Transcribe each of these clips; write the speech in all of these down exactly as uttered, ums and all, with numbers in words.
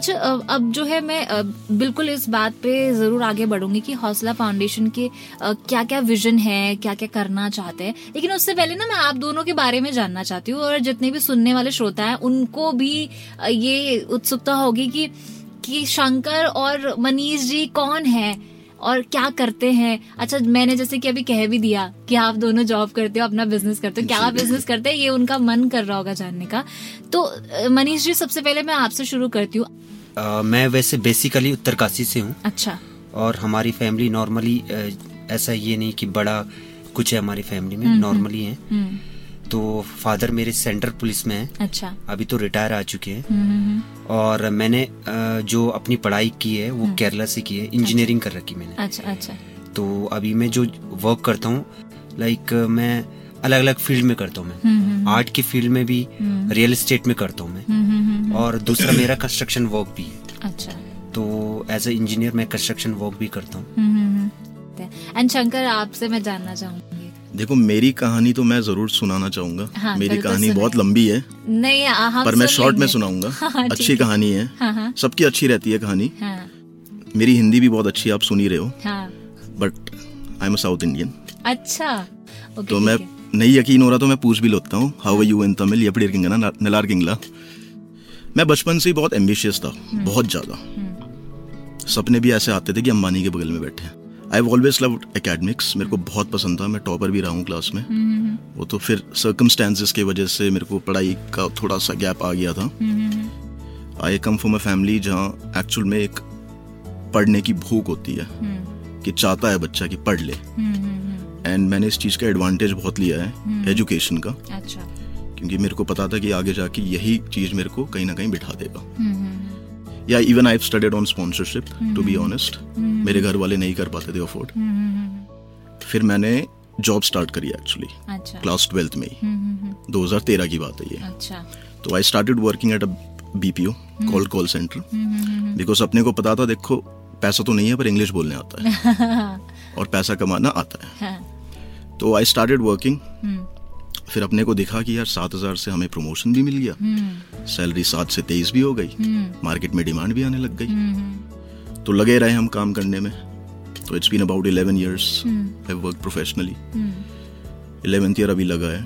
अच्छा, अब जो है मैं बिल्कुल इस बात पे जरूर आगे बढ़ूंगी कि हौसला फाउंडेशन के क्या क्या विजन है, क्या क्या करना चाहते हैं, लेकिन उससे पहले ना मैं आप दोनों के बारे में जानना चाहती हूँ और जितने भी सुनने वाले श्रोता हैं उनको भी ये उत्सुकता होगी कि, कि शंकर और मनीष जी कौन है और क्या करते हैं. अच्छा, मैंने जैसे कि अभी कह भी दिया कि आप दोनों जॉब करते हो, अपना बिजनेस करते हो, क्या बिजनेस करते हैं ये उनका मन कर रहा होगा जानने का. तो मनीष जी, सबसे पहले मैं आपसे शुरू करती हूँ. मैं वैसे बेसिकली उत्तर काशी से हूँ. अच्छा. और हमारी फैमिली नॉर्मली ऐसा ये नहीं कि बड़ा कुछ है, हमारी फैमिली में नॉर्मली है. तो फादर मेरे सेंट्रल पुलिस में है. अच्छा. अभी तो रिटायर आ चुके हैं. और मैंने जो अपनी पढ़ाई की है वो केरला से की है, इंजीनियरिंग कर रखी मैंने. अच्छा अच्छा. तो अभी मैं जो वर्क करता हूँ, लाइक मैं अलग अलग फील्ड में करता हूँ. मैं आर्ट की फील्ड में भी, रियल एस्टेट में करता हूँ मैं, और दूसरा मेरा कंस्ट्रक्शन वर्क भी है. अच्छा. तो एज ए इंजीनियर मैं कंस्ट्रक्शन वर्क भी करता हूँ. एंड शंकर, आपसे मैं जानना चाहूँगी. देखो, मेरी कहानी तो मैं जरूर सुनाना चाहूंगा. हाँ, मेरी कहानी बहुत लंबी है. नहीं, हाँ, पर मैं शॉर्ट में सुनाऊंगा. हाँ, अच्छी कहानी है. हाँ, सबकी अच्छी रहती है कहानी. हाँ, मेरी हिंदी भी बहुत अच्छी, आप सुनी रहे हो. But I am south Indian. अच्छा. ओके, तो मैं नहीं यकीन हो रहा तो मैं पूछ भी लेता हूँ. How are you in Tamil या फिर किंगना नलार किंगला. मैं बचपन से ही बहुत एम्बिशियस था, बहुत ज्यादा. सपने भी ऐसे आते थे कि अंबानी के बगल में बैठे हैं. I've always loved academics. मेरे को बहुत पसंद था. मैं टॉपर भी रहा हूँ क्लास में. mm-hmm. वो तो फिर circumstances के वजह से मेरे को पढ़ाई का थोड़ा सा गैप आ गया था. I come from a family जहाँ एक्चुअल में एक पढ़ने की भूख होती है. mm-hmm. कि चाहता है बच्चा कि पढ़ ले. And mm-hmm. मैंने इस चीज़ का एडवांटेज बहुत लिया है एजुकेशन mm-hmm. का. अच्छा. क्योंकि मेरे को पता था कि आगे जाके यही चीज़ मेरे को कहीं ना कहीं बिठा देगा. mm-hmm. या even I have studied on sponsorship, to be honest. मेरे घर वाले नहीं कर पाते थे अफोर्ड. mm-hmm. फिर मैंने जॉब स्टार्ट करी एक्चुअली क्लास ट्वेल्थ में ही. mm-hmm. दो हज़ार तेरह की बात है ये. अच्छा. तो I started working at a BPO called call centre, because अपने को पता था, देखो पैसा तो नहीं है पर इंग्लिश बोलने आता है और पैसा कमाना आता है. तो आई स्टार्टेड वर्किंग. फिर अपने को दिखा कि यार सात हजार से हमें प्रमोशन भी मिल गया, सैलरी सात से तेईस भी हो गई, मार्केट में डिमांड भी आने लग गई. तो लगे रहे हम काम करने में. तो it's been about eleven years I work professionally. Eleventh year अभी लगा है.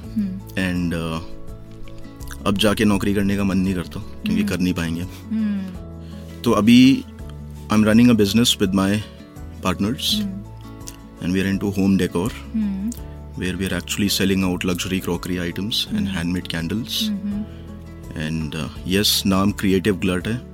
एंड uh, अब जाके नौकरी करने का मन नहीं करता क्योंकि कर नहीं पाएंगे. तो अभी I am running a business with my partners and we are into home decor, where we are actually selling out luxury crockery items and handmade candles. Mm-hmm. And uh, yes, naam Creative Glut hai.